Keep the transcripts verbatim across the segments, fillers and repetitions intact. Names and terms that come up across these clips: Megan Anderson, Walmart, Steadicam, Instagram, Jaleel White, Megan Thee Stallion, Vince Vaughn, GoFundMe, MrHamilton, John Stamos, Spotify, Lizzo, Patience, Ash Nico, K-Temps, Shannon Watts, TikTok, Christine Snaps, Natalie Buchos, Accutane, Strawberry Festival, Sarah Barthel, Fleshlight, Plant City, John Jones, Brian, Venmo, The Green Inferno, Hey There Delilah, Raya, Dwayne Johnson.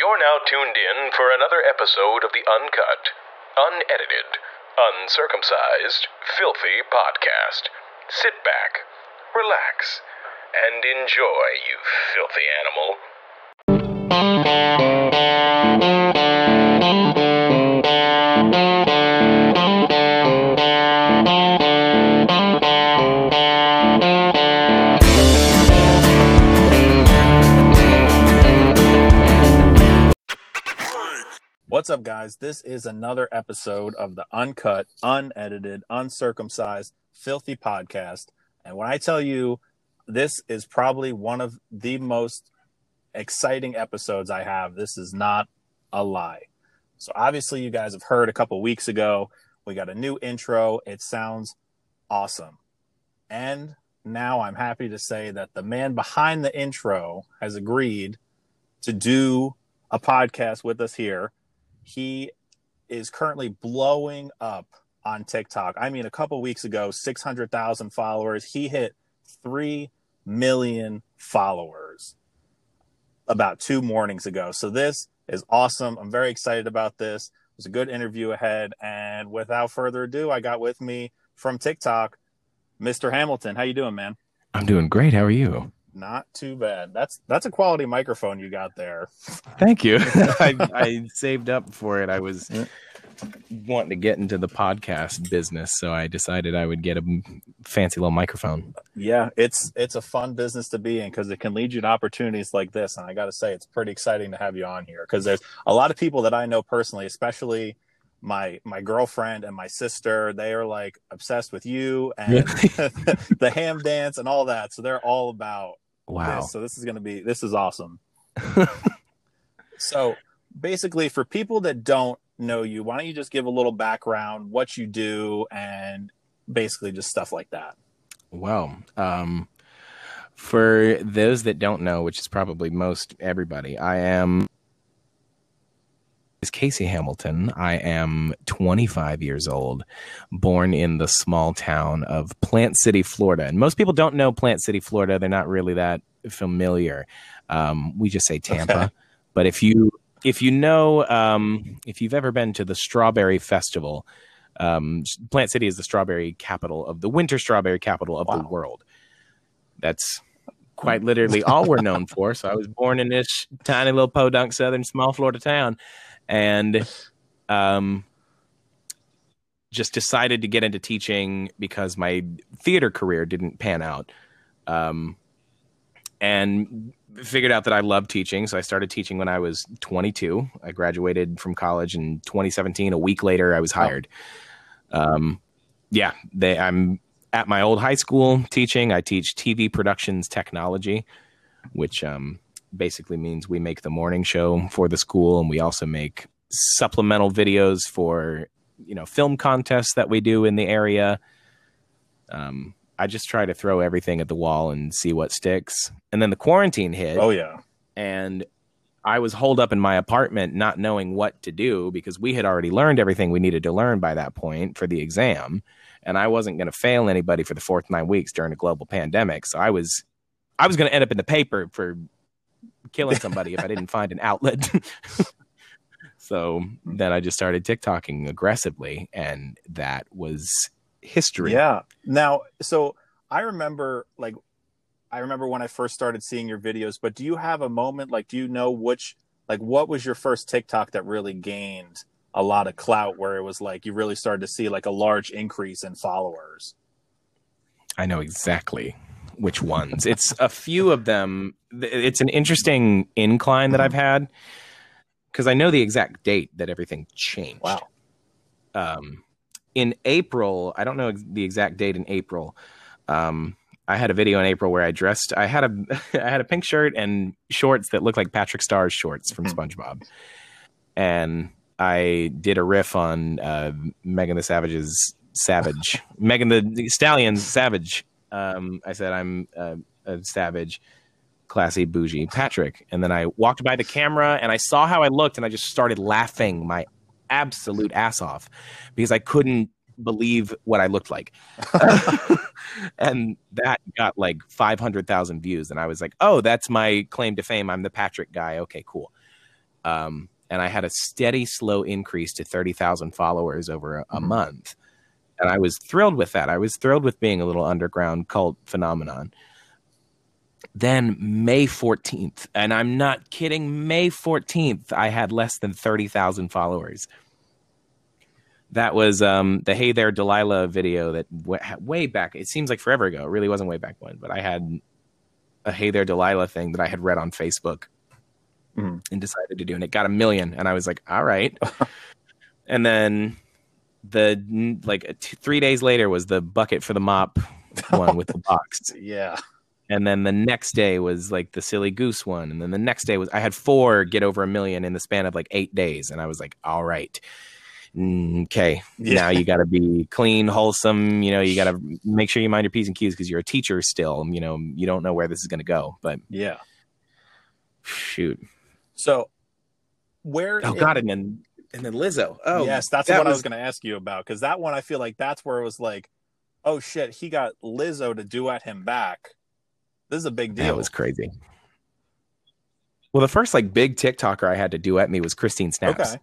You're now tuned in for another episode of the uncut, unedited, uncircumcised, Philthy Podcast. Sit back, relax, and enjoy, you filthy animal. What's up, guys? This is another episode of the uncut, unedited, uncircumcised, Philthy Podcast. And when I tell you, this is probably one of the most exciting episodes I have. This is not a lie. So obviously you guys have heard a couple weeks ago, we got a new intro. It sounds awesome. And now I'm happy to say that the man behind the intro has agreed to do a podcast with us here. He is currently blowing up on TikTok. I mean, a couple weeks ago, six hundred thousand followers. He hit three million followers about two mornings ago. So this is awesome. I'm very excited about this. There's a good interview ahead. And without further ado, I got with me from TikTok, Mister Hamilton. How you doing, man? I'm doing great. How are you? Not too bad. That's that's a quality microphone you got there. Thank you. I, I saved up for it. I was wanting to get into the podcast business, so I decided I would get a fancy little microphone. Yeah, it's it's a fun business to be in because it can lead you to opportunities like this. And I got to say, it's pretty exciting to have you on here because there's a lot of people that I know personally, especially my my girlfriend and my sister. They are like obsessed with you and really? the ham dance and all that. So they're all about wow this. So this is going to be this is awesome. So basically, for people that don't know you, why don't you just give a little background, what you do, and basically just stuff like that? Well, um for those that don't know, which is probably most everybody, I am is Casey Hamilton. I am twenty-five years old, born in the small town of Plant City, Florida. And most people don't know Plant City, Florida. They're not really that familiar. Um, we just say Tampa. Okay. But if you if you know, um, if you've ever been to the Strawberry Festival, um, Plant City is the strawberry capital of the winter strawberry capital of wow. the world. That's quite literally all we're known for. So I was born in this tiny little podunk southern small Florida town. And um, just decided to get into teaching because my theater career didn't pan out. Um, and figured out that I love teaching. So I started teaching when I was twenty-two. I graduated from college in twenty seventeen. A week later, I was hired. Um, yeah, they, I'm at my old high school teaching. I teach T V productions technology, which... Um, basically means we make the morning show for the school, and we also make supplemental videos for, you know, film contests that we do in the area. Um, I just try to throw everything at the wall and see what sticks. And then the quarantine hit. Oh, yeah. And I was holed up in my apartment not knowing what to do because we had already learned everything we needed to learn by that point for the exam. And I wasn't going to fail anybody for the fourth nine weeks during a global pandemic. So I was, I was going to end up in the paper for killing somebody if I didn't find an outlet. So then I just started TikToking aggressively, and that was history. Yeah. Now, so I remember, like, I remember when I first started seeing your videos, but do you have a moment, like, do you know which, like, what was your first TikTok that really gained a lot of clout where it was like, you really started to see like a large increase in followers? I know exactly which ones. It's a few of them. It's an interesting incline that I've had because I know the exact date that everything changed. Wow. Um, in April, I don't know the exact date in April. Um, I had a video in April where I dressed. I had a I had a pink shirt and shorts that looked like Patrick Starr's shorts from SpongeBob. And I did a riff on uh, Megan the Savage's Savage. Megan the Stallion's Savage. Um, I said, I'm uh, a savage, classy, bougie Patrick. And then I walked by the camera and I saw how I looked, and I just started laughing my absolute ass off because I couldn't believe what I looked like. And that got like five hundred thousand views. And I was like, oh, that's my claim to fame. I'm the Patrick guy. Okay, cool. Um, and I had a steady, slow increase to thirty thousand followers over a, a mm-hmm. month. And I was thrilled with that. I was thrilled with being a little underground cult phenomenon. Then May fourteenth, and I'm not kidding, May fourteenth, I had less than thirty thousand followers. That was um, the Hey There Delilah video that w- way back, it seems like forever ago. It really wasn't way back when, but I had a Hey There Delilah thing that I had read on Facebook mm. and decided to do, and it got a million. And I was like, all right. And then the like two, three days later was the bucket for the mop one with the box. Yeah. And then the next day was like the silly goose one. And then the next day was, I had four get over a million in the span of like eight days. And I was like, all right, okay, yeah. Now you got to be clean, wholesome. You know, you got to make sure you mind your P's and Q's because you're a teacher still. You know, you don't know where this is going to go, but yeah. Shoot. So where. Oh, it- God. And then, and then Lizzo. Oh, yes. That's that what was- I was going to ask you about, because that one, I feel like that's where it was like, oh, shit, he got Lizzo to do at him back. This is a big deal. That was crazy. Well, the first like big TikToker I had to duet me was Christine Snaps. Okay.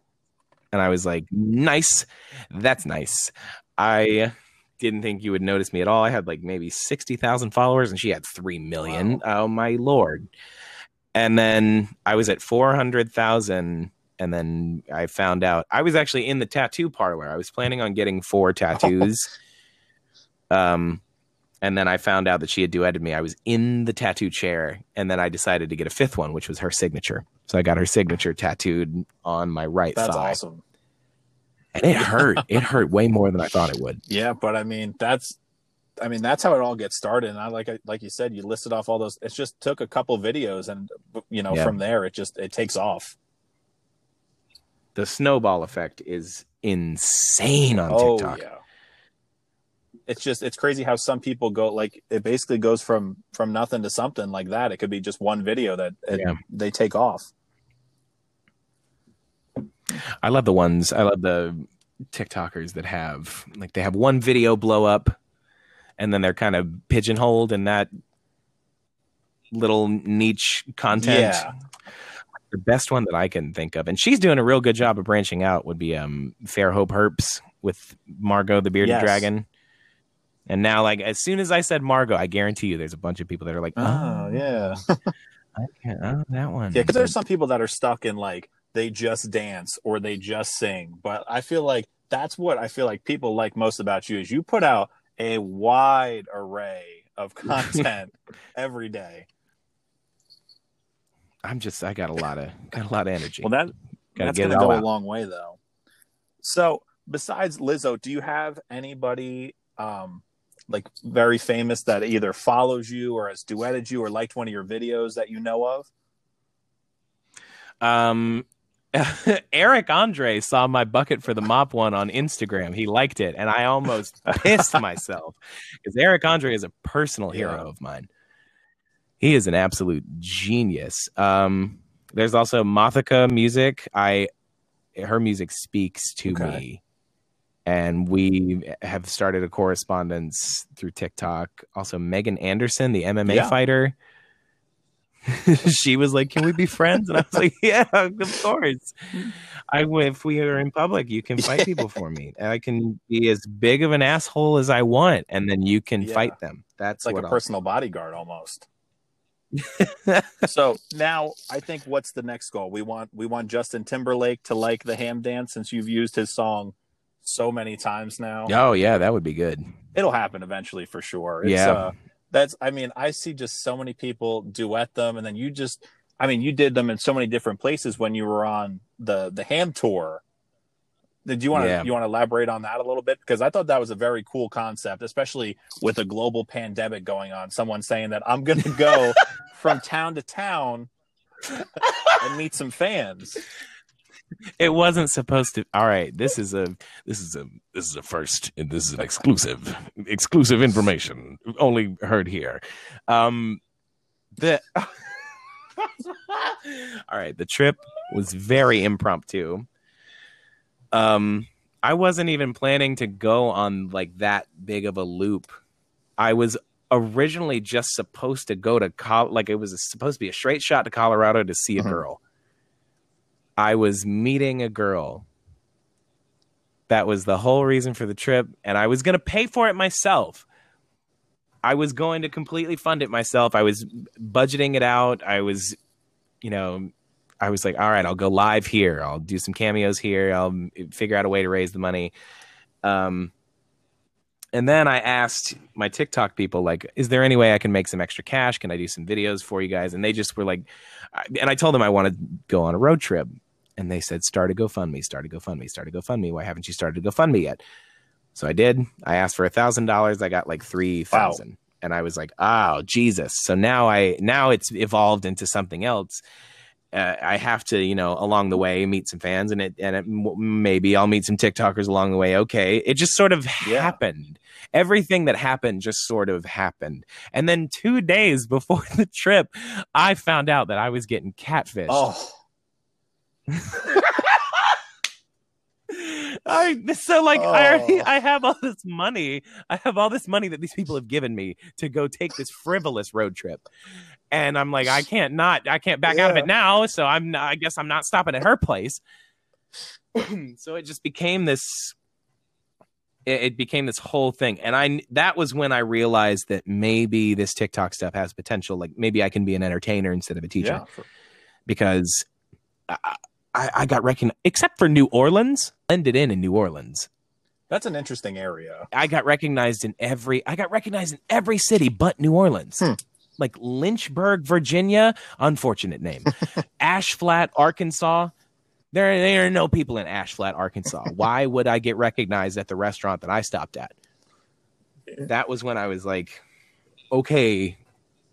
And I was like, nice. That's nice. I didn't think you would notice me at all. I had like maybe sixty thousand followers and she had three million. Wow. Oh, my Lord. And then I was at four hundred thousand. And then I found out I was actually in the tattoo parlor. I was planning on getting four tattoos. um. And then I found out that she had duetted me. I was in the tattoo chair, and then I decided to get a fifth one, which was her signature. So I got her signature tattooed on my right that's thigh. That's awesome. And it hurt. It hurt way more than I thought it would. Yeah, but I mean, that's, I mean, that's how it all gets started. And I like, like you said, you listed off all those. It just took a couple videos, and you know, yeah. from there, it just it takes off. The snowball effect is insane on oh, TikTok. Yeah. It's just, it's crazy how some people go, like, it basically goes from, from nothing to something like that. It could be just one video that it, yeah. they take off. I love the ones, I love the TikTokers that have, like, they have one video blow up and then they're kind of pigeonholed in that little niche content. Yeah. The best one that I can think of, and she's doing a real good job of branching out, would be um, Fair Hope Herps with Margot, the bearded yes. dragon. And now, like, as soon as I said Margot, I guarantee you there's a bunch of people that are like, oh, oh yeah. I can't, oh, that one. Yeah, because there's some people that are stuck in, like, they just dance or they just sing. But I feel like that's what I feel like people like most about you is you put out a wide array of content every day. I'm just, I got a lot of, got a lot of energy. Well, that, that's going to go out. A long way, though. So besides Lizzo, do you have anybody um, like very famous that either follows you or has duetted you or liked one of your videos that you know of? Um, Eric Andre saw my bucket for the mop one on Instagram. He liked it. And I almost pissed myself because Eric Andre is a personal hero yeah. of mine. He is an absolute genius. Um, there's also Mothika music. I, her music speaks to okay. me. And we have started a correspondence through TikTok. Also, Megan Anderson, the M M A yeah. fighter. She was like, can we be friends? And I was like, yeah, of course. I, if we are in public, you can fight people for me. I can be as big of an asshole as I want, and then you can yeah. fight them. That's like what a I'll personal do. Bodyguard almost. So now I think what's the next goal? We want we want Justin Timberlake to like the ham dance since you've used his song so many times now. Oh yeah, that would be good. It'll happen eventually for sure. It's, yeah, uh, that's. I mean, I see just so many people duet them, and then you just. I mean, you did them in so many different places when you were on the the ham tour. Did you want to yeah. you want to elaborate on that a little bit? Because I thought that was a very cool concept, especially with a global pandemic going on. Someone saying that I'm going to go from town to town and meet some fans. It wasn't supposed to. All right, this is a this is a this is a first. This is an exclusive exclusive information only heard here. Um, the all right, the trip was very impromptu. Um, I wasn't even planning to go on like that big of a loop. I was originally just supposed to go to Col- like it was supposed to be a straight shot to Colorado to see a mm-hmm. girl. I was meeting a girl. That was the whole reason for the trip, and I was going to pay for it myself. I was going to completely fund it myself. I was budgeting it out. I was, you know, I was like, all right, I'll go live here. I'll do some cameos here. I'll figure out a way to raise the money. Um, and then I asked my TikTok people, like, is there any way I can make some extra cash? Can I do some videos for you guys? And they just were like, and I told them I want to go on a road trip. And they said, start a GoFundMe, start a GoFundMe, start a GoFundMe. Why haven't you started a GoFundMe yet? So I did. I asked for a thousand dollars. I got like three thousand dollars. Wow. And I was like, oh, Jesus. So now I now it's evolved into something else. Uh, I have to, you know, along the way, meet some fans. And it and it, maybe I'll meet some TikTokers along the way. Okay. It just sort of yeah. happened. Everything that happened just sort of happened. And then two days before the trip, I found out that I was getting catfished. Oh. I so like oh. I already I have all this money. I have all this money that these people have given me to go take this frivolous road trip, and I'm like, I can't not I can't back yeah. out of it now. So I'm not, I guess I'm not stopping at her place. So it just became this. It, it became this whole thing, and I that was when I realized that maybe this TikTok stuff has potential. Like maybe I can be an entertainer instead of a teacher, yeah. because. I, I got recognized, except for New Orleans, blended in in New Orleans. That's an interesting area. I got recognized in every, I got recognized in every city but New Orleans. Hmm. Like Lynchburg, Virginia, unfortunate name. Ash Flat, Arkansas. There, there are no people in Ash Flat, Arkansas. Why would I get recognized at the restaurant that I stopped at? That was when I was like, okay,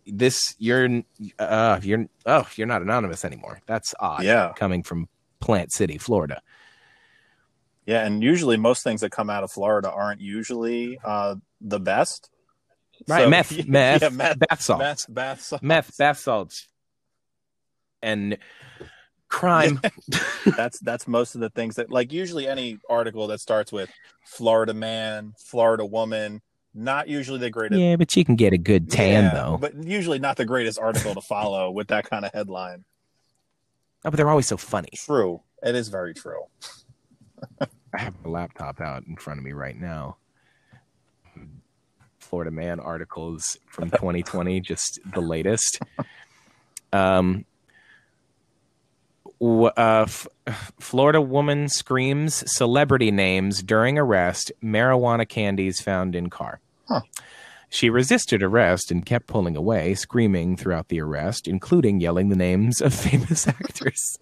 this you're uh you're oh you're not anonymous anymore. That's odd. Yeah, coming from Plant City, Florida. Yeah, and usually most things that come out of Florida aren't usually uh the best. Right, so, meth, yeah, meth, yeah, meth, bath salts, meth, bath salts, meth, bath salts, and crime. that's that's most of the things that like usually any article that starts with Florida man, Florida woman. Not usually the greatest. Yeah, but you can get a good tan, yeah, though. But usually not the greatest article to follow with that kind of headline. Oh, but they're always so funny. True. It is very true. I have my laptop out in front of me right now. Florida Man articles from twenty twenty, just the latest. Um, Uh, F- Florida woman screams celebrity names during arrest. Marijuana candies found in car. Huh. She resisted arrest and kept pulling away, screaming throughout the arrest, including yelling the names of famous actors.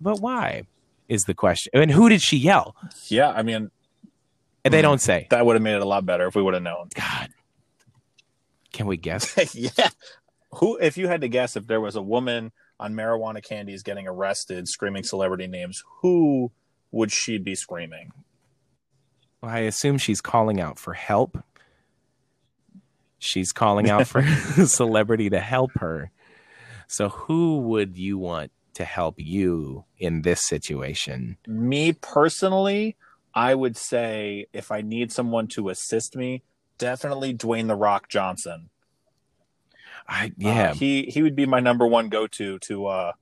But why is the question? And who did she yell? Yeah, I mean, and they don't say. That would have made it a lot better if we would have known. God, can we guess? Yeah, who? If you had to guess, if there was a woman on marijuana candies getting arrested, screaming celebrity names, who would she be screaming? Well, I assume she's calling out for help. She's calling out for celebrity to help her. So who would you want to help you in this situation? Me personally, I would say if I need someone to assist me, definitely Dwayne "The Rock" Johnson. I, yeah, uh, he he would be my number one go-to to uh,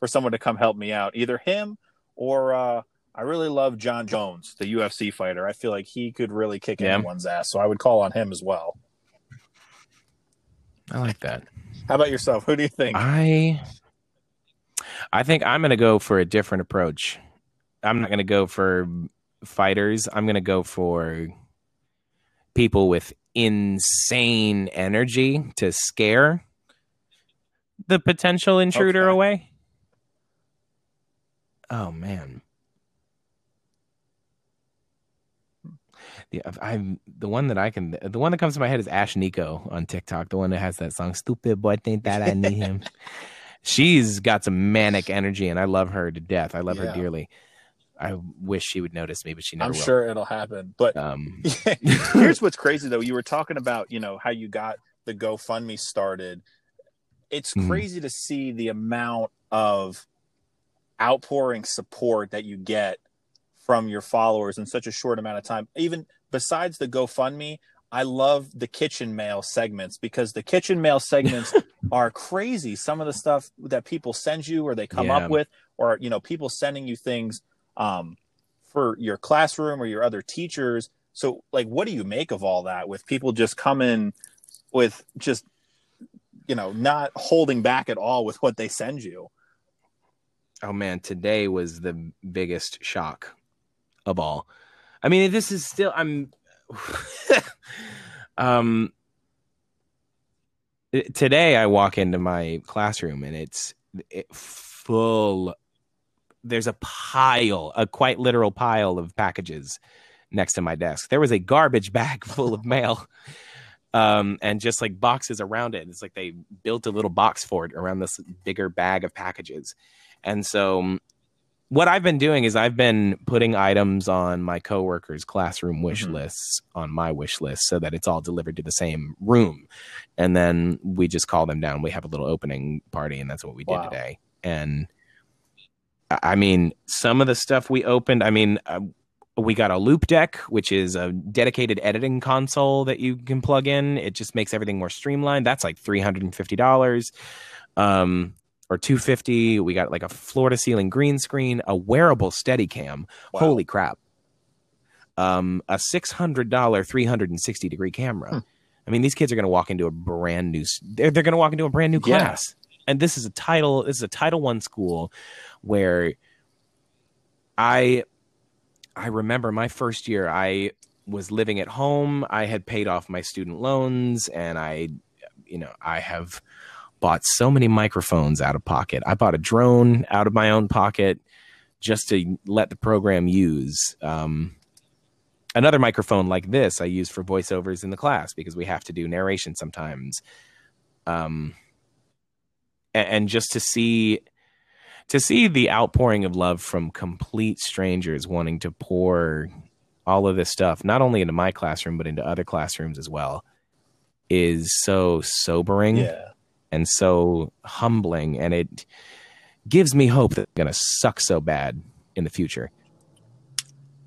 for someone to come help me out. Either him or uh, I really love John Jones, the U F C fighter. I feel like he could really kick yeah. anyone's ass, so I would call on him as well. I like that. How about yourself? Who do you think? I I think I'm going to go for a different approach. I'm not going to go for fighters. I'm going to go for people with insane energy to scare the potential intruder okay. away. Oh man, the I'm the one that I can. The one that comes to my head is Ash Nico on TikTok. The one that has that song "Stupid Boy Think That I Need Him." She's got some manic energy, and I love her to death. I love yeah. her dearly. I wish she would notice me, but she never I'm will. I'm sure it'll happen. But um. Here's what's crazy, though. You were talking about, you know, how you got the GoFundMe started. It's mm. crazy to see the amount of outpouring support that you get from your followers in such a short amount of time. Even besides the GoFundMe, I love the kitchen mail segments, because the kitchen mail segments are crazy. Some of the stuff that people send you or they come yeah. up with, or, you know, people sending you things um, for your classroom or your other teachers. So, like, what do you make of all that with people just coming with just, you know, not holding back at all with what they send you? Oh, man, today was the biggest shock of all. I mean, this is still I'm um, today I walk into my classroom and it's it full. There's a pile, a quite literal pile of packages next to my desk. There was a garbage bag full of mail um, and just like boxes around it. And it's like they built a little box for it around this bigger bag of packages. And so what I've been doing is I've been putting items on my coworkers' classroom wish mm-hmm. lists on my wish list so that it's all delivered to the same room. And then we just call them down. We have a little opening party, and that's what we wow. did today. And I mean, some of the stuff we opened, I mean, uh, we got a loop deck, which is a dedicated editing console that you can plug in. It just makes everything more streamlined. That's like three hundred fifty dollars. Um, Or two hundred fifty dollars. We got like a floor-to-ceiling green screen, a wearable Steadicam. Wow. Holy crap. Um, a six hundred dollars three hundred sixty degree camera. Hmm. I mean, these kids are going to walk into a brand new... They're, they're going to walk into a brand new class. Yeah. And this is a title... This is a Title One school where I... I remember my first year, I was living at home. I had paid off my student loans, and I, you know, I have... bought so many microphones out of pocket. I bought a drone out of my own pocket just to let the program use. Um, another microphone like this I use for voiceovers in the class because we have to do narration sometimes. Um, and, and just to see to see the outpouring of love from complete strangers wanting to pour all of this stuff, not only into my classroom, but into other classrooms as well, is so sobering. Yeah. And so humbling, and it gives me hope that I'm going to suck so bad in the future.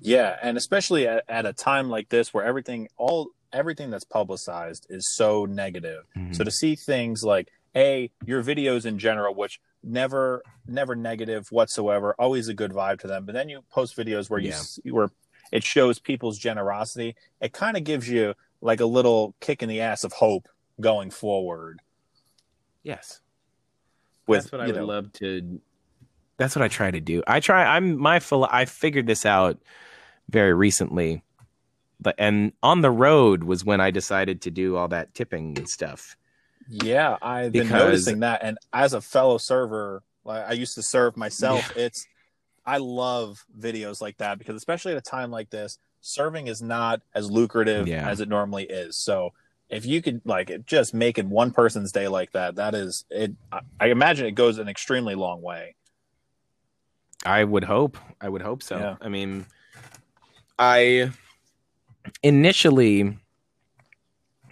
Yeah, and especially at, at a time like this where everything, all everything that's publicized is so negative. Mm-hmm. So to see things like, A, your videos in general, which never, never negative whatsoever, always a good vibe to them. But then you post videos where yeah. you where it shows people's generosity. It kind of gives you like a little kick in the ass of hope going forward. Yes. With, that's what I would know, love to. That's what I try to do. I try. I'm my philo- I figured this out very recently, but and on the road was when I decided to do all that tipping stuff. Yeah, I've because, been noticing that. And as a fellow server, like I used to serve myself. Yeah. It's I love videos like that because especially at a time like this, serving is not as lucrative yeah. as it normally is. So if you could like just make it one person's day like that, that is it. I imagine it goes an extremely long way. I would hope. I would hope so. Yeah. I mean, I initially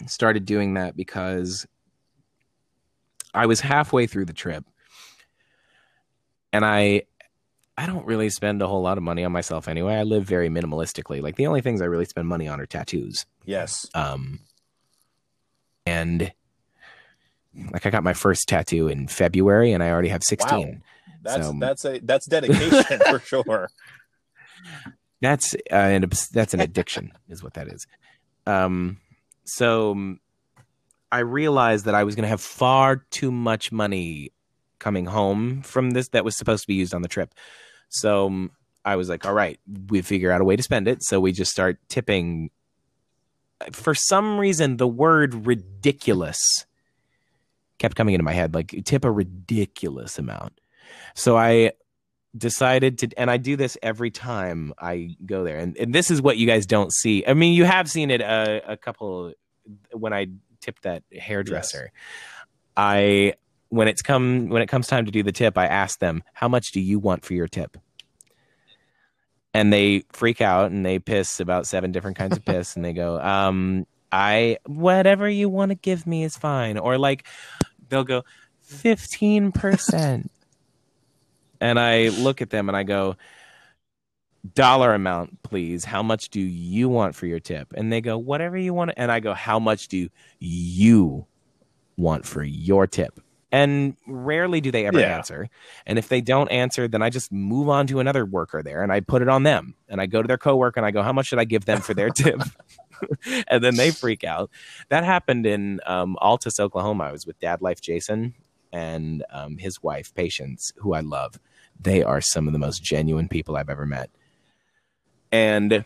started doing that because I was halfway through the trip and I, I don't really spend a whole lot of money on myself anyway. I live very minimalistically. Like the only things I really spend money on are tattoos. Yes. Um, And like I got my first tattoo in February and I already have sixteen. Wow. That's, so, that's a, that's dedication for sure. That's uh, an, that's an addiction is what that is. Um, so I realized that I was going to have far too much money coming home from this that was supposed to be used on the trip. So I was like, all right, we figure out a way to spend it. So we just start tipping. For some reason, the word ridiculous kept coming into my head, like tip a ridiculous amount. So I decided to, and I do this every time I go there. And, and this is what you guys don't see. I mean, you have seen it a, a couple when I tipped that hairdresser. Yes. I when it's come when it comes time to do the tip, I ask them, how much do you want for your tip? And they freak out and they piss about seven different kinds of piss. And they go, um, I, whatever you want to give me is fine. Or like, they'll go fifteen percent. And I look at them and I go, dollar amount, please. How much do you want for your tip? And they go, whatever you want. And I go, how much do you want for your tip? And rarely do they ever yeah. answer. And if they don't answer, then I just move on to another worker there and I put it on them. And I go to their coworker and I go, how much should I give them for their tip? And then they freak out. That happened in um, Altus, Oklahoma. I was with Dad Life Jason and um, his wife, Patience, who I love. They are some of the most genuine people I've ever met. And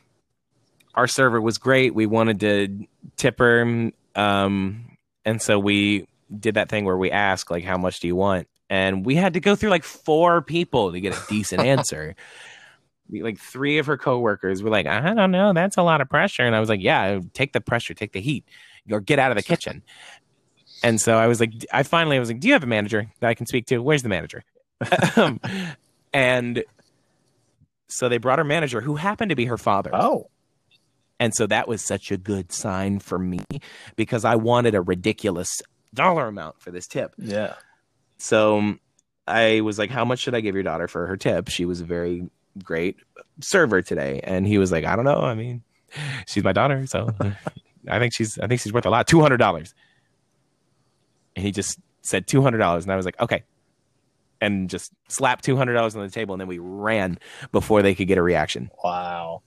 our server was great. We wanted to tip her. Um, and so we did that thing where we asked, like, how much do you want? And we had to go through like four people to get a decent answer. We, like three of her coworkers were like, I don't know. That's a lot of pressure. And I was like, yeah, take the pressure, take the heat, or get out of the kitchen. And so I was like, I finally was like, do you have a manager that I can speak to? Where's the manager? um, and so they brought her manager, who happened to be her father. Oh. And so that was such a good sign for me because I wanted a ridiculous dollar amount for this tip. Yeah. So I was like, how much should I give your daughter for her tip? She was a very great server today. And he was like, I don't know. I mean, she's my daughter. So I think she's, I think she's worth a lot, two hundred dollars. And he just said two hundred dollars. And I was like, okay. And just slapped two hundred dollars on the table, and then we ran before they could get a reaction. Wow.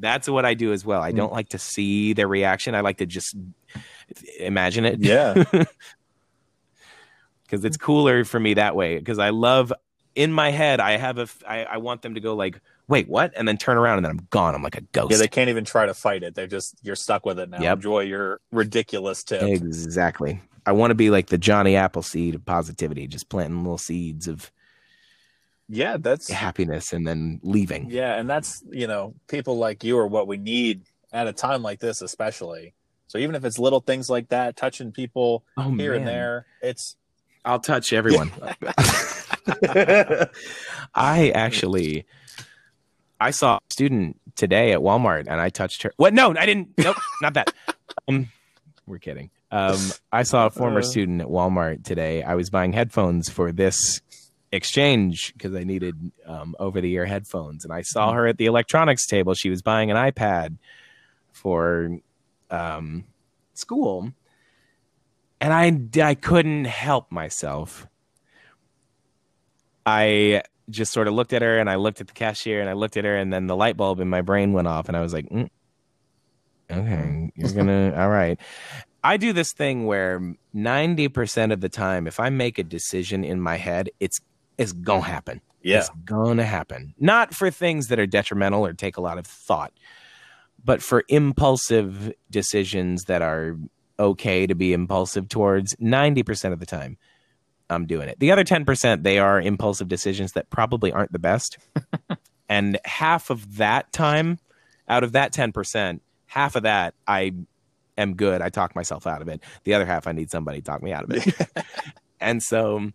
That's what I do as well. I don't like to see their reaction. I like to just imagine it. Yeah. Because it's cooler for me that way. Because I love, in my head, I have a, I, I want them to go like, wait, what? And then turn around, and then I'm gone. I'm like a ghost. Yeah, they can't even try to fight it. They're just, you're stuck with it now. Yep. Enjoy your ridiculous tip. Exactly. I want to be like the Johnny Appleseed of positivity, just planting little seeds of yeah, that's happiness and then leaving. Yeah, and that's, you know, people like you are what we need at a time like this, especially. So even if it's little things like that, touching people oh, here man. and there, it's I'll touch everyone. I actually I saw a student today at Walmart and I touched her. What? No, I didn't. Nope, not that. Um, we're kidding. Um, I saw a former uh, student at Walmart today. I was buying headphones for this exchange because I needed um, over-the-ear headphones. And I saw her at the electronics table. She was buying an iPad for um, school. And I, I couldn't help myself. I just sort of looked at her, and I looked at the cashier, and I looked at her, and then the light bulb in my brain went off. And I was like, mm, okay, you're going to, all right. I do this thing where ninety percent of the time, if I make a decision in my head, it's it's going to happen. Yeah. It's going to happen. Not for things that are detrimental or take a lot of thought, but for impulsive decisions that are okay to be impulsive towards, ninety percent of the time, I'm doing it. The other ten percent, they are impulsive decisions that probably aren't the best. And half of that time, out of that ten percent, half of that, I... am good. I talk myself out of it. The other half, I need somebody to talk me out of it. And so,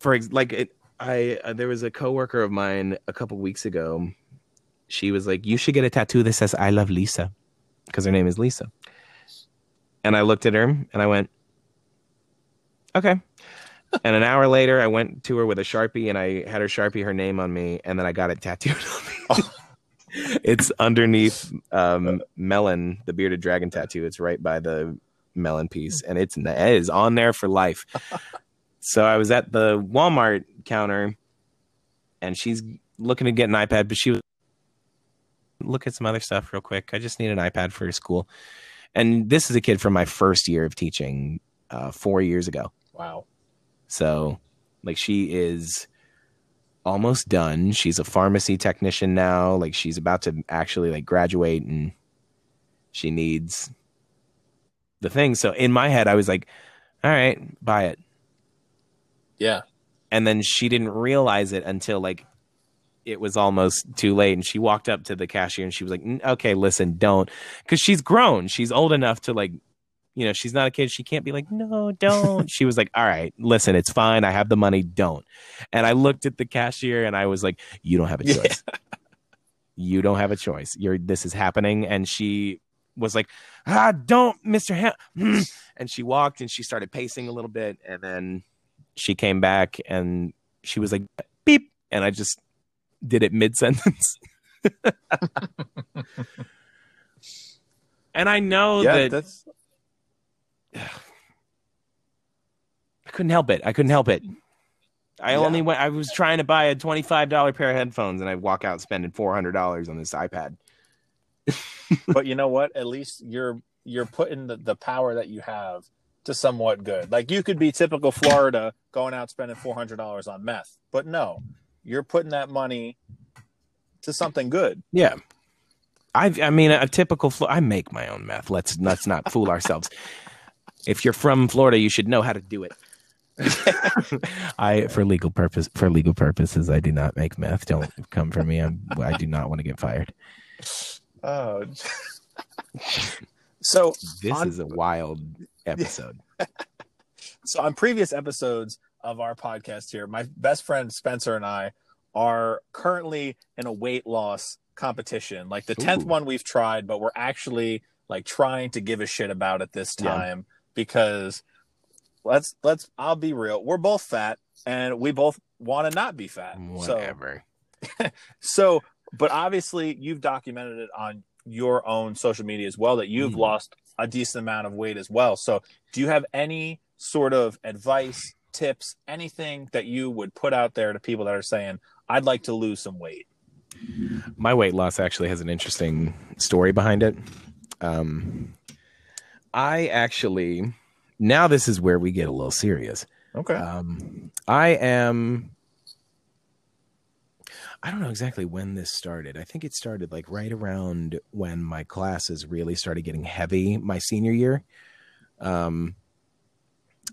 for like, it, I uh, there was a coworker of mine a couple weeks ago. She was like, "You should get a tattoo that says I love Lisa," because her name is Lisa. And I looked at her and I went, "Okay." And an hour later, I went to her with a Sharpie and I had her Sharpie her name on me, and then I got it tattooed on me. It's underneath um, Melon, the bearded dragon tattoo. It's right by the Melon piece, and it's it is on there for life. So I was at the Walmart counter, and she's looking to get an iPad, but she was look at some other stuff real quick. I just need an iPad for school, and this is a kid from my first year of teaching, uh, four years ago. Wow! So, like, she is almost done. She's a pharmacy technician now. Like, she's about to actually like graduate, and she needs the thing. So in my head, I was like, all right, buy it. Yeah. And then she didn't realize it until like it was almost too late. And she walked up to the cashier and she was like, okay, listen, don't, because she's grown. She's old enough to like, you know, she's not a kid. She can't be like, no, don't. She was like, all right, listen, it's fine. I have the money. Don't. And I looked at the cashier and I was like, you don't have a choice. Yeah. You don't have a choice. You're, this is happening. And she was like, ah, don't, Mister Ham. And she walked and she started pacing a little bit. And then she came back and she was like, beep. And I just did it mid-sentence. And I know yeah, that that's... I couldn't help it. I couldn't help it. I yeah. only went. I was trying to buy a twenty-five dollars pair of headphones, and I walk out spending four hundred dollars on this iPad. But you know what? At least you're you're putting the, the power that you have to somewhat good. Like, you could be typical Florida going out spending four hundred dollars on meth, but no, you're putting that money to something good. Yeah. I I mean, a typical Flo- I make my own meth. Let's let's not fool ourselves. If you're from Florida, you should know how to do it. I for legal purpose for legal purposes, I do not make meth. Don't come for me. I'm, I do not want to get fired. Oh. So this on, is a wild episode. So on previous episodes of our podcast here, my best friend Spencer and I are currently in a weight loss competition, like the tenth one we've tried, but we're actually like trying to give a shit about it this time, yeah. because let's let's I'll be real, we're both fat and we both want to not be fat. Whatever. So, so but obviously you've documented it on your own social media as well that you've mm. lost a decent amount of weight as well. So do you have any sort of advice, tips, anything that you would put out there to people that are saying, I'd like to lose some weight? My weight loss actually has an interesting story behind it. Um, I actually, now this is where we get a little serious. Okay. Um, I am, I don't know exactly when this started. I think it started like right around when my classes really started getting heavy my senior year. Um,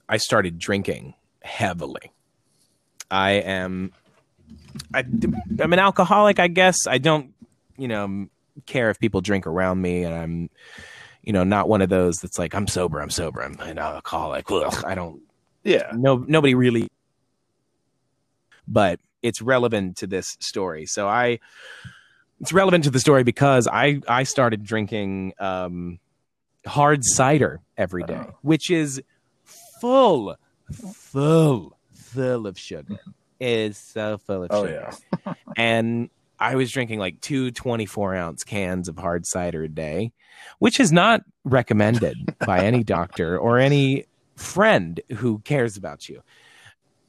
I started drinking heavily. I am... I, I'm an alcoholic, I guess. I don't, you know, care if people drink around me, and I'm, you know, not one of those that's like, I'm sober, I'm sober, I'm an alcoholic. Ugh, I don't, yeah, no, nobody really. But it's relevant to this story, so I, it's relevant to the story because I, I started drinking um, hard cider every day, oh. which is full, full, full of sugar. Is so full of sugar. Oh, yeah. And I was drinking like two twenty-four ounce cans of hard cider a day, which is not recommended by any doctor or any friend who cares about you,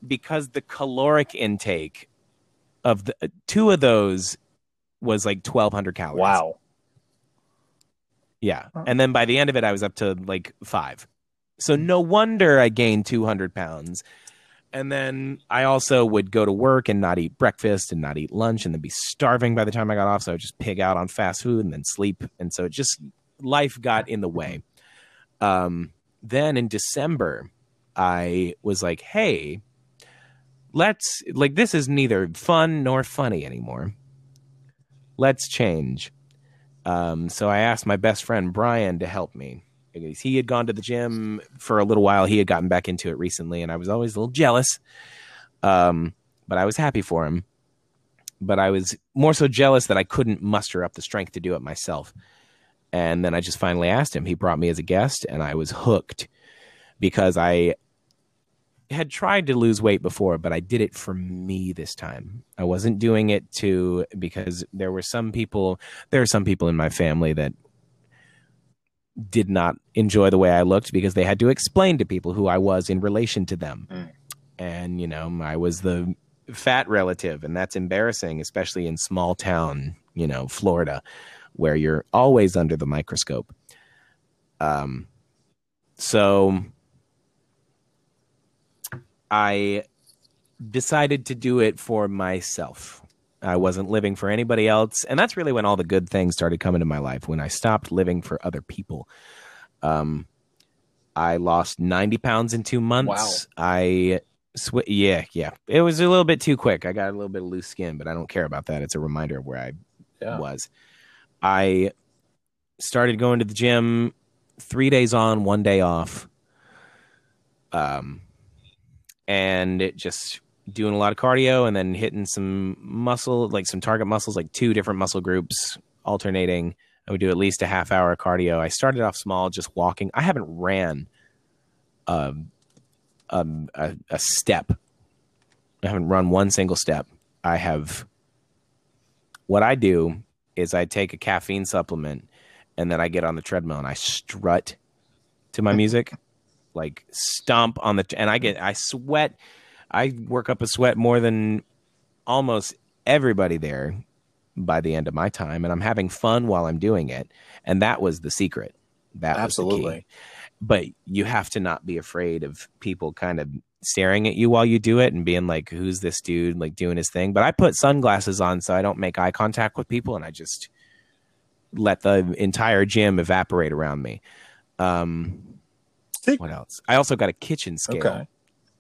because the caloric intake of the two of those was like twelve hundred calories. Wow. Yeah. And then by the end of it, I was up to like five. So no wonder I gained two hundred pounds. And then I also would go to work and not eat breakfast and not eat lunch and then be starving by the time I got off. So I would just pig out on fast food and then sleep. And so it just, life got in the way. Um, then in December, I was like, hey, let's, like, this is neither fun nor funny anymore. Let's change. Um, so I asked my best friend, Brian, to help me. He had gone to the gym for a little while. He had gotten back into it recently, and I was always a little jealous. Um, but I was happy for him. But I was more so jealous that I couldn't muster up the strength to do it myself. And then I just finally asked him. He brought me as a guest, and I was hooked because I had tried to lose weight before, but I did it for me this time. I wasn't doing it to because there were some people, there are some people in my family that did not enjoy the way I looked because they had to explain to people who I was in relation to them. Mm. And, you know, I was the fat relative, and that's embarrassing, especially in small town, you know, Florida, where you're always under the microscope. Um, so I decided to do it for myself. I wasn't living for anybody else. And that's really when all the good things started coming to my life, when I stopped living for other people. Um, I lost ninety pounds in two months. Wow. I, sw- yeah, yeah. It was a little bit too quick. I got a little bit of loose skin, but I don't care about that. It's a reminder of where I yeah. was. I started going to the gym three days on, one day off. Um, and it just... doing a lot of cardio and then hitting some muscle, like some target muscles, like two different muscle groups alternating. I would do at least a half hour of cardio. I started off small, just walking. I haven't ran um, um, a, a step. I haven't run one single step. I have what I do is I take a caffeine supplement and then I get on the treadmill and I strut to my music, like stomp on the, and I get, I sweat. I work up a sweat more than almost everybody there by the end of my time. And I'm having fun while I'm doing it. And that was the secret. That Absolutely. Was the key. But you have to not be afraid of people kind of staring at you while you do it and being like, who's this dude, like doing his thing. But I put sunglasses on so I don't make eye contact with people, and I just let the entire gym evaporate around me. Um, what else? I also got a kitchen scale. Okay.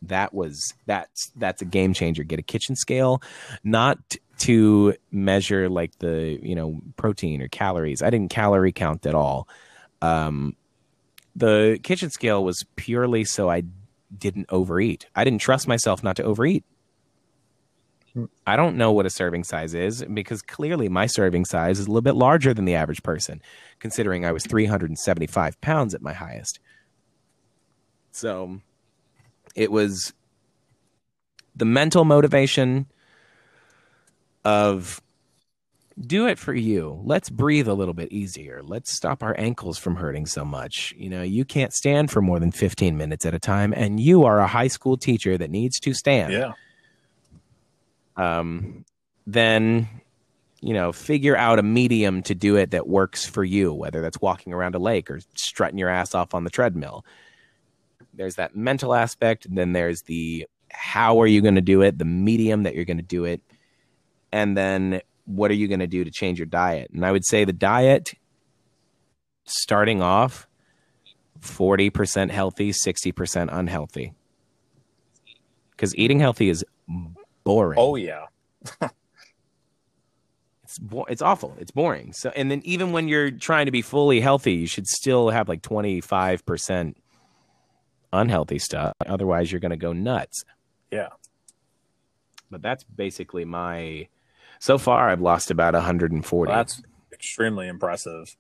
That was that's that's a game changer. Get a kitchen scale, not to measure like the, you know, protein or calories. I didn't calorie count at all. Um, the kitchen scale was purely so I didn't overeat. I didn't trust myself not to overeat. I don't know what a serving size is, because clearly my serving size is a little bit larger than the average person, considering I was three hundred seventy-five pounds at my highest. So it was the mental motivation of do it for you. Let's breathe a little bit easier. Let's stop our ankles from hurting so much. You know, you can't stand for more than fifteen minutes at a time, and you are a high school teacher that needs to stand. Yeah. Um, then, you know, figure out a medium to do it that works for you, whether that's walking around a lake or strutting your ass off on the treadmill. There's that mental aspect. And then there's the, how are you going to do it? The medium that you're going to do it. And then what are you going to do to change your diet? And I would say the diet, starting off forty percent healthy, sixty percent unhealthy. Because eating healthy is boring. Oh yeah. it's bo- it's awful. It's boring. So, and then even when you're trying to be fully healthy, you should still have like twenty-five percent unhealthy stuff. Otherwise you're going to go nuts. Yeah. But that's basically my, so far I've lost about one hundred forty. Well, that's extremely impressive.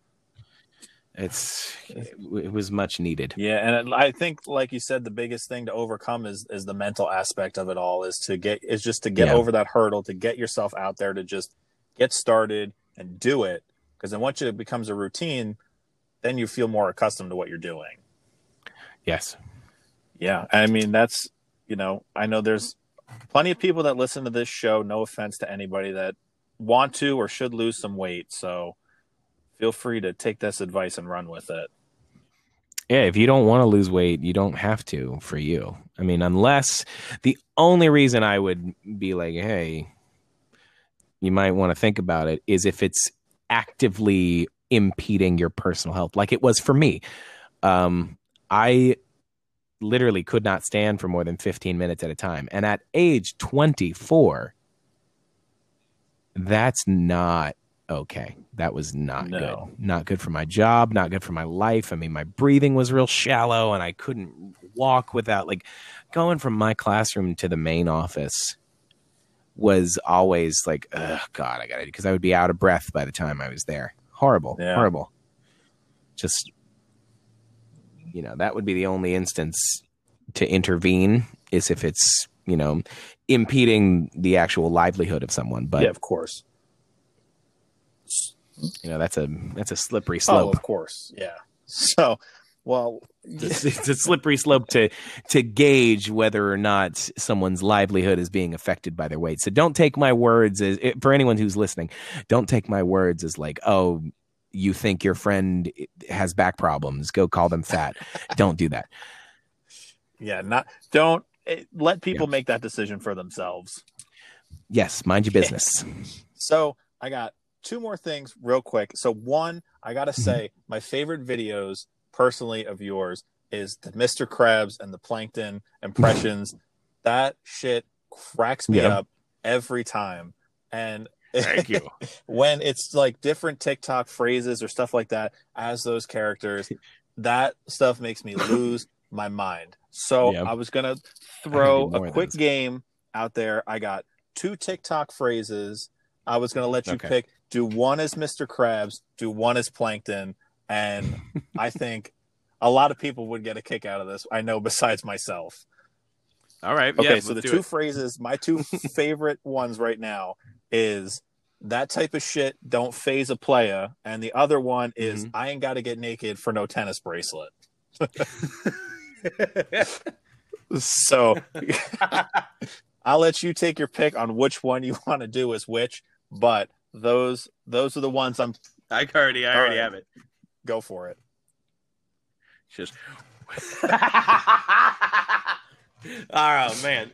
It's, it, it was much needed. Yeah. And I think, like you said, the biggest thing to overcome is, is the mental aspect of it all, is to get, is just to get yeah. over that hurdle, to get yourself out there, to just get started and do it. Cause then once it becomes a routine, then you feel more accustomed to what you're doing. Yes. Yeah. I mean, that's, you know, I know there's plenty of people that listen to this show. No offense to anybody that want to, or should lose some weight. So feel free to take this advice and run with it. Yeah, if you don't want to lose weight, you don't have to, for you. I mean, unless the only reason I would be like, hey, you might want to think about it, is if it's actively impeding your personal health, like it was for me. Um, I literally could not stand for more than fifteen minutes at a time. And at age twenty-four, that's not okay. That was not no. good. Not good for my job, not good for my life. I mean, my breathing was real shallow, and I couldn't walk without, like, going from my classroom to the main office was always like, oh God, I gotta, because I would be out of breath by the time I was there. Horrible, yeah. horrible. Just, you know, that would be the only instance to intervene, is if it's, you know, impeding the actual livelihood of someone. But yeah, of course. You know, that's a that's a slippery slope. Oh, of course, yeah. So, well, it's, it's a slippery slope to to gauge whether or not someone's livelihood is being affected by their weight. So, don't take my words as, for anyone who's listening, don't take my words as like, oh, you think your friend has back problems, go call them fat. Don't do that. Yeah, not don't let people yeah. make that decision for themselves. Yes, mind your business. So, I got two more things real quick. So one, I got to say, my favorite videos personally of yours is the Mister Krabs and the Plankton impressions. That shit cracks me yeah. up every time. And thank you. When it's like different TikTok phrases or stuff like that as those characters, that stuff makes me lose my mind. So yeah. I was going to throw a quick game out there. I got two TikTok phrases. I was going to let you okay. pick. Do one as Mister Krabs, do one as Plankton, and I think a lot of people would get a kick out of this. I know, besides myself. All right. Okay, yeah, so the two it. phrases, my two favorite ones right now is that type of shit don't phase a player. And the other one is, mm-hmm. I ain't got to get naked for no tennis bracelet. So I'll let you take your pick on which one you want to do as which, but those those are the ones I'm. I already, I already right. have it. Go for it. Just. Oh man.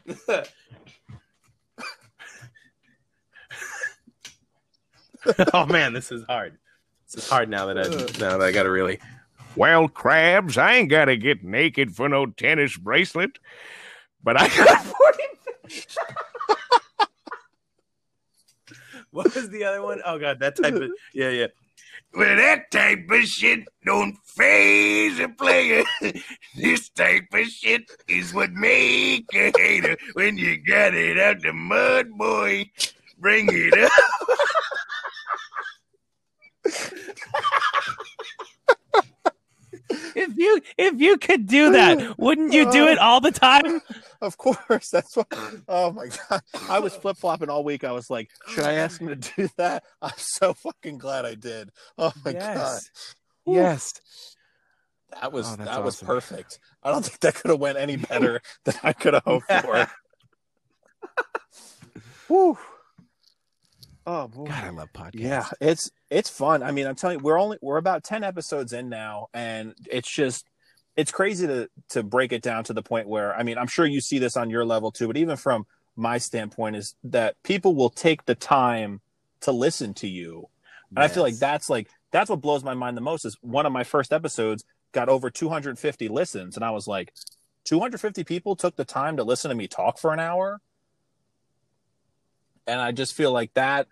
Oh man, this is hard. This is hard now that I now that I gotta really. Well, crabs, I ain't gotta get naked for no tennis bracelet, but I got forty. What was the other one? Oh god, that type of yeah, yeah. Well, that type of shit don't phase a player. This type of shit is what make a hater. When you got it out the mud, boy, bring it up. If you if you could do that, wouldn't you do it all the time? Of course. That's what. Oh my god, I was flip flopping all week. I was like, should I ask him to do that? I'm so fucking glad I did. Oh my yes. god. Yes. That was oh, that awesome. was perfect. I don't think that could have went any better than I could have hoped for. Woo. Oh boy. God, I love podcasts. Yeah, it's it's fun. I mean, I'm telling you, we're only we're about ten episodes in now, and it's just it's crazy to to break it down to the point where, I mean, I'm sure you see this on your level too, but even from my standpoint is that people will take the time to listen to you. And yes. I feel like that's like that's what blows my mind the most is one of my first episodes got over two hundred fifty listens, and I was like, two hundred fifty people took the time to listen to me talk for an hour. And I just feel like that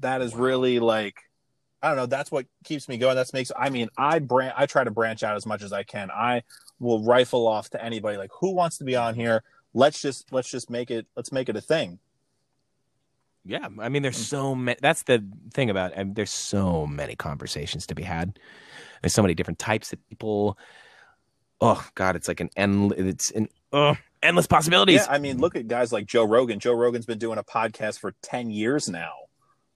That is wow. really like, I don't know. That's what keeps me going. That's makes. I mean, I branch. I try to branch out as much as I can. I will rifle off to anybody like, who wants to be on here? Let's just let's just make it. Let's make it a thing. Yeah, I mean, there's so many. That's the thing about. I mean, there's so many conversations to be had. There's so many different types of people. Oh God, it's like an end. It's an oh, endless possibilities. Yeah, I mean, look at guys like Joe Rogan. Joe Rogan's been doing a podcast for ten years now.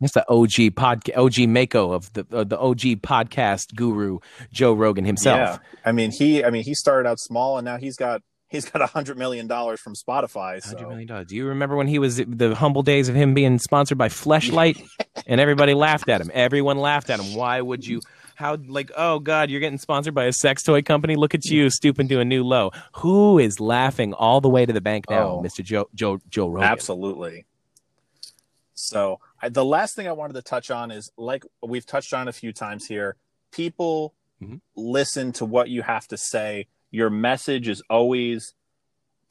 That's the O G podcast, O G Mako of the uh, the O G podcast guru, Joe Rogan himself. Yeah. I mean he, I mean he started out small, and now he's got he's got a hundred million dollars from Spotify. So. Hundred million dollars. Do you remember when he was the humble days of him being sponsored by Fleshlight, and everybody laughed at him? Everyone laughed at him. Why would you? How like oh god, you're getting sponsored by a sex toy company? Look at you, stooping to a new low. Who is laughing all the way to the bank now, oh, Mister Joe Joe Joe Rogan? Absolutely. So. The last thing I wanted to touch on is, like we've touched on a few times here, people mm-hmm. listen to what you have to say. Your message is always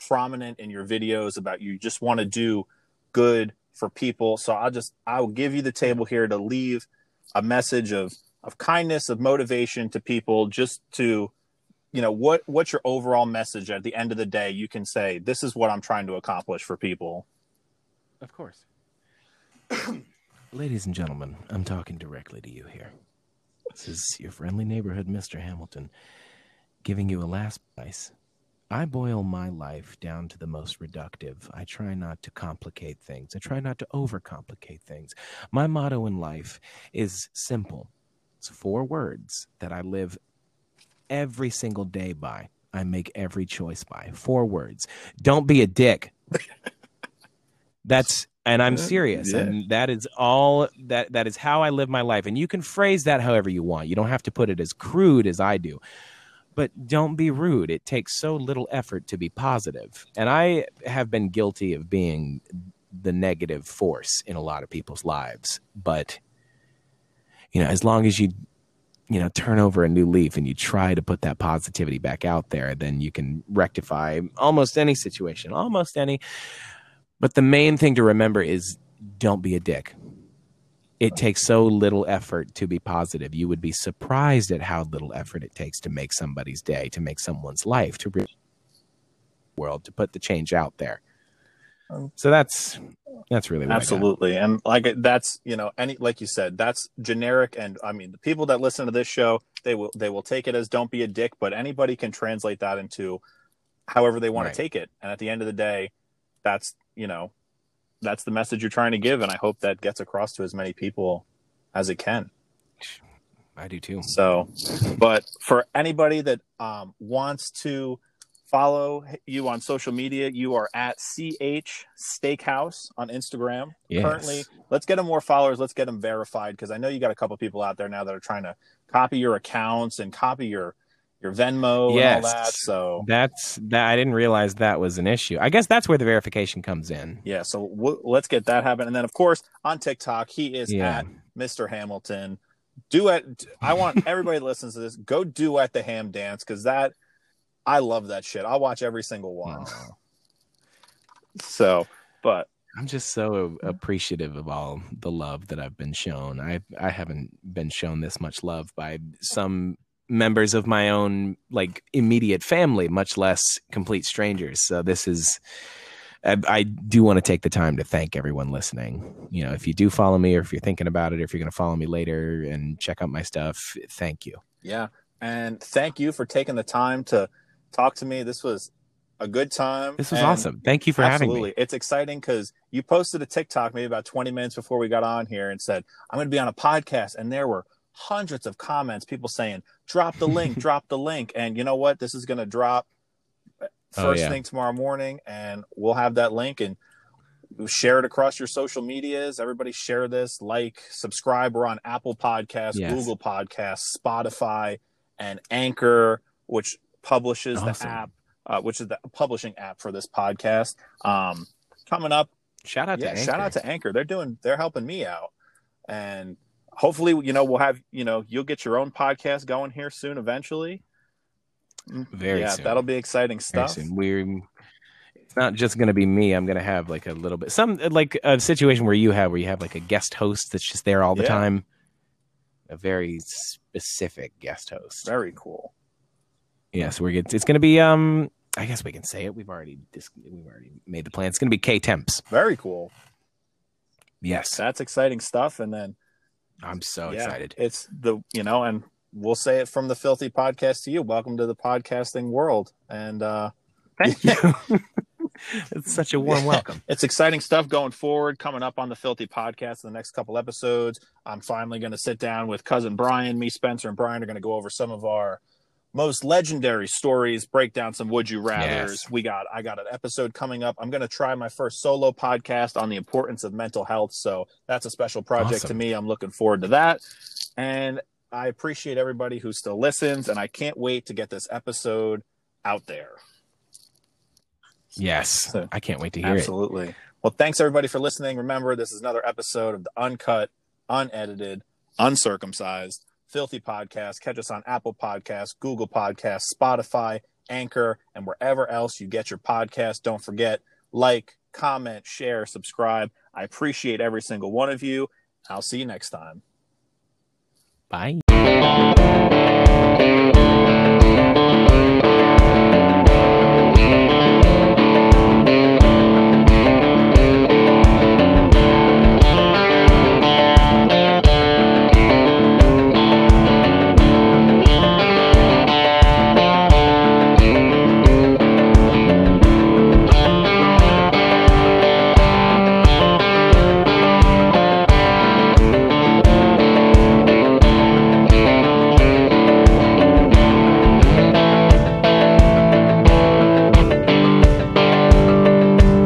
prominent in your videos about you just want to do good for people. So I'll just I'll give you the table here to leave a message of of kindness, of motivation to people, just to, you know, what what's your overall message at the end of the day? You can say, this is what I'm trying to accomplish for people. Of course. Ladies and gentlemen, I'm talking directly to you here. This is your friendly neighborhood, Mister Hamilton, giving you a last advice. I boil my life down to the most reductive. I try not to complicate things. I try not to overcomplicate things. My motto in life is simple. It's four words that I live every single day by. I make every choice by. Four words. Don't be a dick. That's And I'm serious. Yeah. And that is all that that is how I live my life. And you can phrase that however you want. You don't have to put it as crude as I do. But don't be rude. It takes so little effort to be positive. And I have been guilty of being the negative force in a lot of people's lives. But, you know, as long as you, you know, turn over a new leaf and you try to put that positivity back out there, then you can rectify almost any situation, almost any. But the main thing to remember is don't be a dick. It takes so little effort to be positive. You would be surprised at how little effort it takes to make somebody's day, to make someone's life, to reach the world, to put the change out there. So that's that's really what absolutely. I got. And like that's, you know, any like you said, that's generic, and I mean the people that listen to this show, they will they will take it as don't be a dick, but anybody can translate that into however they want right. to take it. And at the end of the day, that's you know, that's the message you're trying to give, and I hope that gets across to as many people as it can. I do too. So, but for anybody that um, wants to follow you on social media, you are at C H Steakhouse on Instagram. Yes. Currently, let's get them more followers. Let's get them verified, because I know you got a couple people out there now that are trying to copy your accounts and copy your your Venmo yes. and all that. So that's that. I didn't realize that was an issue. I guess that's where the verification comes in. Yeah. So w- let's get that happen, and then of course on TikTok, he is yeah. at MrHamilton. Duet. I want everybody that listens to this, go duet the ham dance, because that I love that shit. I'll watch every single one. Wow. So, but I'm just so appreciative of all the love that I've been shown. I I haven't been shown this much love by some members of my own like immediate family, much less complete strangers. So this is. I, I do want to take the time to thank everyone listening. You know, if you do follow me, or if you're thinking about it, or if you're going to follow me later and check out my stuff, thank you. Yeah. And thank you for taking the time to talk to me. This was a good time. This was and awesome. Thank you for absolutely. having me. It's exciting because you posted a TikTok maybe about twenty minutes before we got on here and said, I'm going to be on a podcast. And there were hundreds of comments, people saying, drop the link, drop the link. And you know what? This is going to drop first oh, yeah. thing tomorrow morning, and we'll have that link, and share it across your social medias. Everybody share this, like, subscribe. We're on Apple Podcasts, yes. Google Podcasts, Spotify, and Anchor, which publishes awesome. the app, uh, which is the publishing app for this podcast. Um, coming up, shout out yeah, to Anchor. shout out to Anchor. They're doing, they're helping me out, and hopefully, you know, we'll have, you know, you'll get your own podcast going here soon, eventually. Very yeah, soon. That'll be exciting stuff. We're it's not just going to be me. I'm going to have like a little bit some like a situation where you have where you have like a guest host that's just there all the yeah. time. A very specific guest host. Very cool. Yeah, so we're good. It's going to be um. I guess we can say it. We've already dis- we've already made the plan. It's going to be K-Temps. Very cool. Yes, that's exciting stuff. And then I'm so yeah, excited. It's the you know and. We'll say it from the Philthy Podcast to you. Welcome to the podcasting world. And uh, thank you. It's such a warm welcome. It's exciting stuff going forward. Coming up on the Philthy Podcast in the next couple episodes, I'm finally going to sit down with cousin Brian. Me, Spencer, and Brian are going to go over some of our most legendary stories, break down some Would You Rathers. Yes. We got, I got an episode coming up. I'm going to try my first solo podcast on the importance of mental health. So that's a special project awesome. to me. I'm looking forward to that. And I appreciate everybody who still listens, and I can't wait to get this episode out there. Yes, so, I can't wait to hear absolutely. it. Absolutely. Well, thanks everybody for listening. Remember, this is another episode of the Uncut, Unedited, Uncircumcised Philthy Podcast. Catch us on Apple Podcasts, Google Podcasts, Spotify, Anchor, and wherever else you get your podcast. Don't forget, like, comment, share, subscribe. I appreciate every single one of you. I'll see you next time. Bye.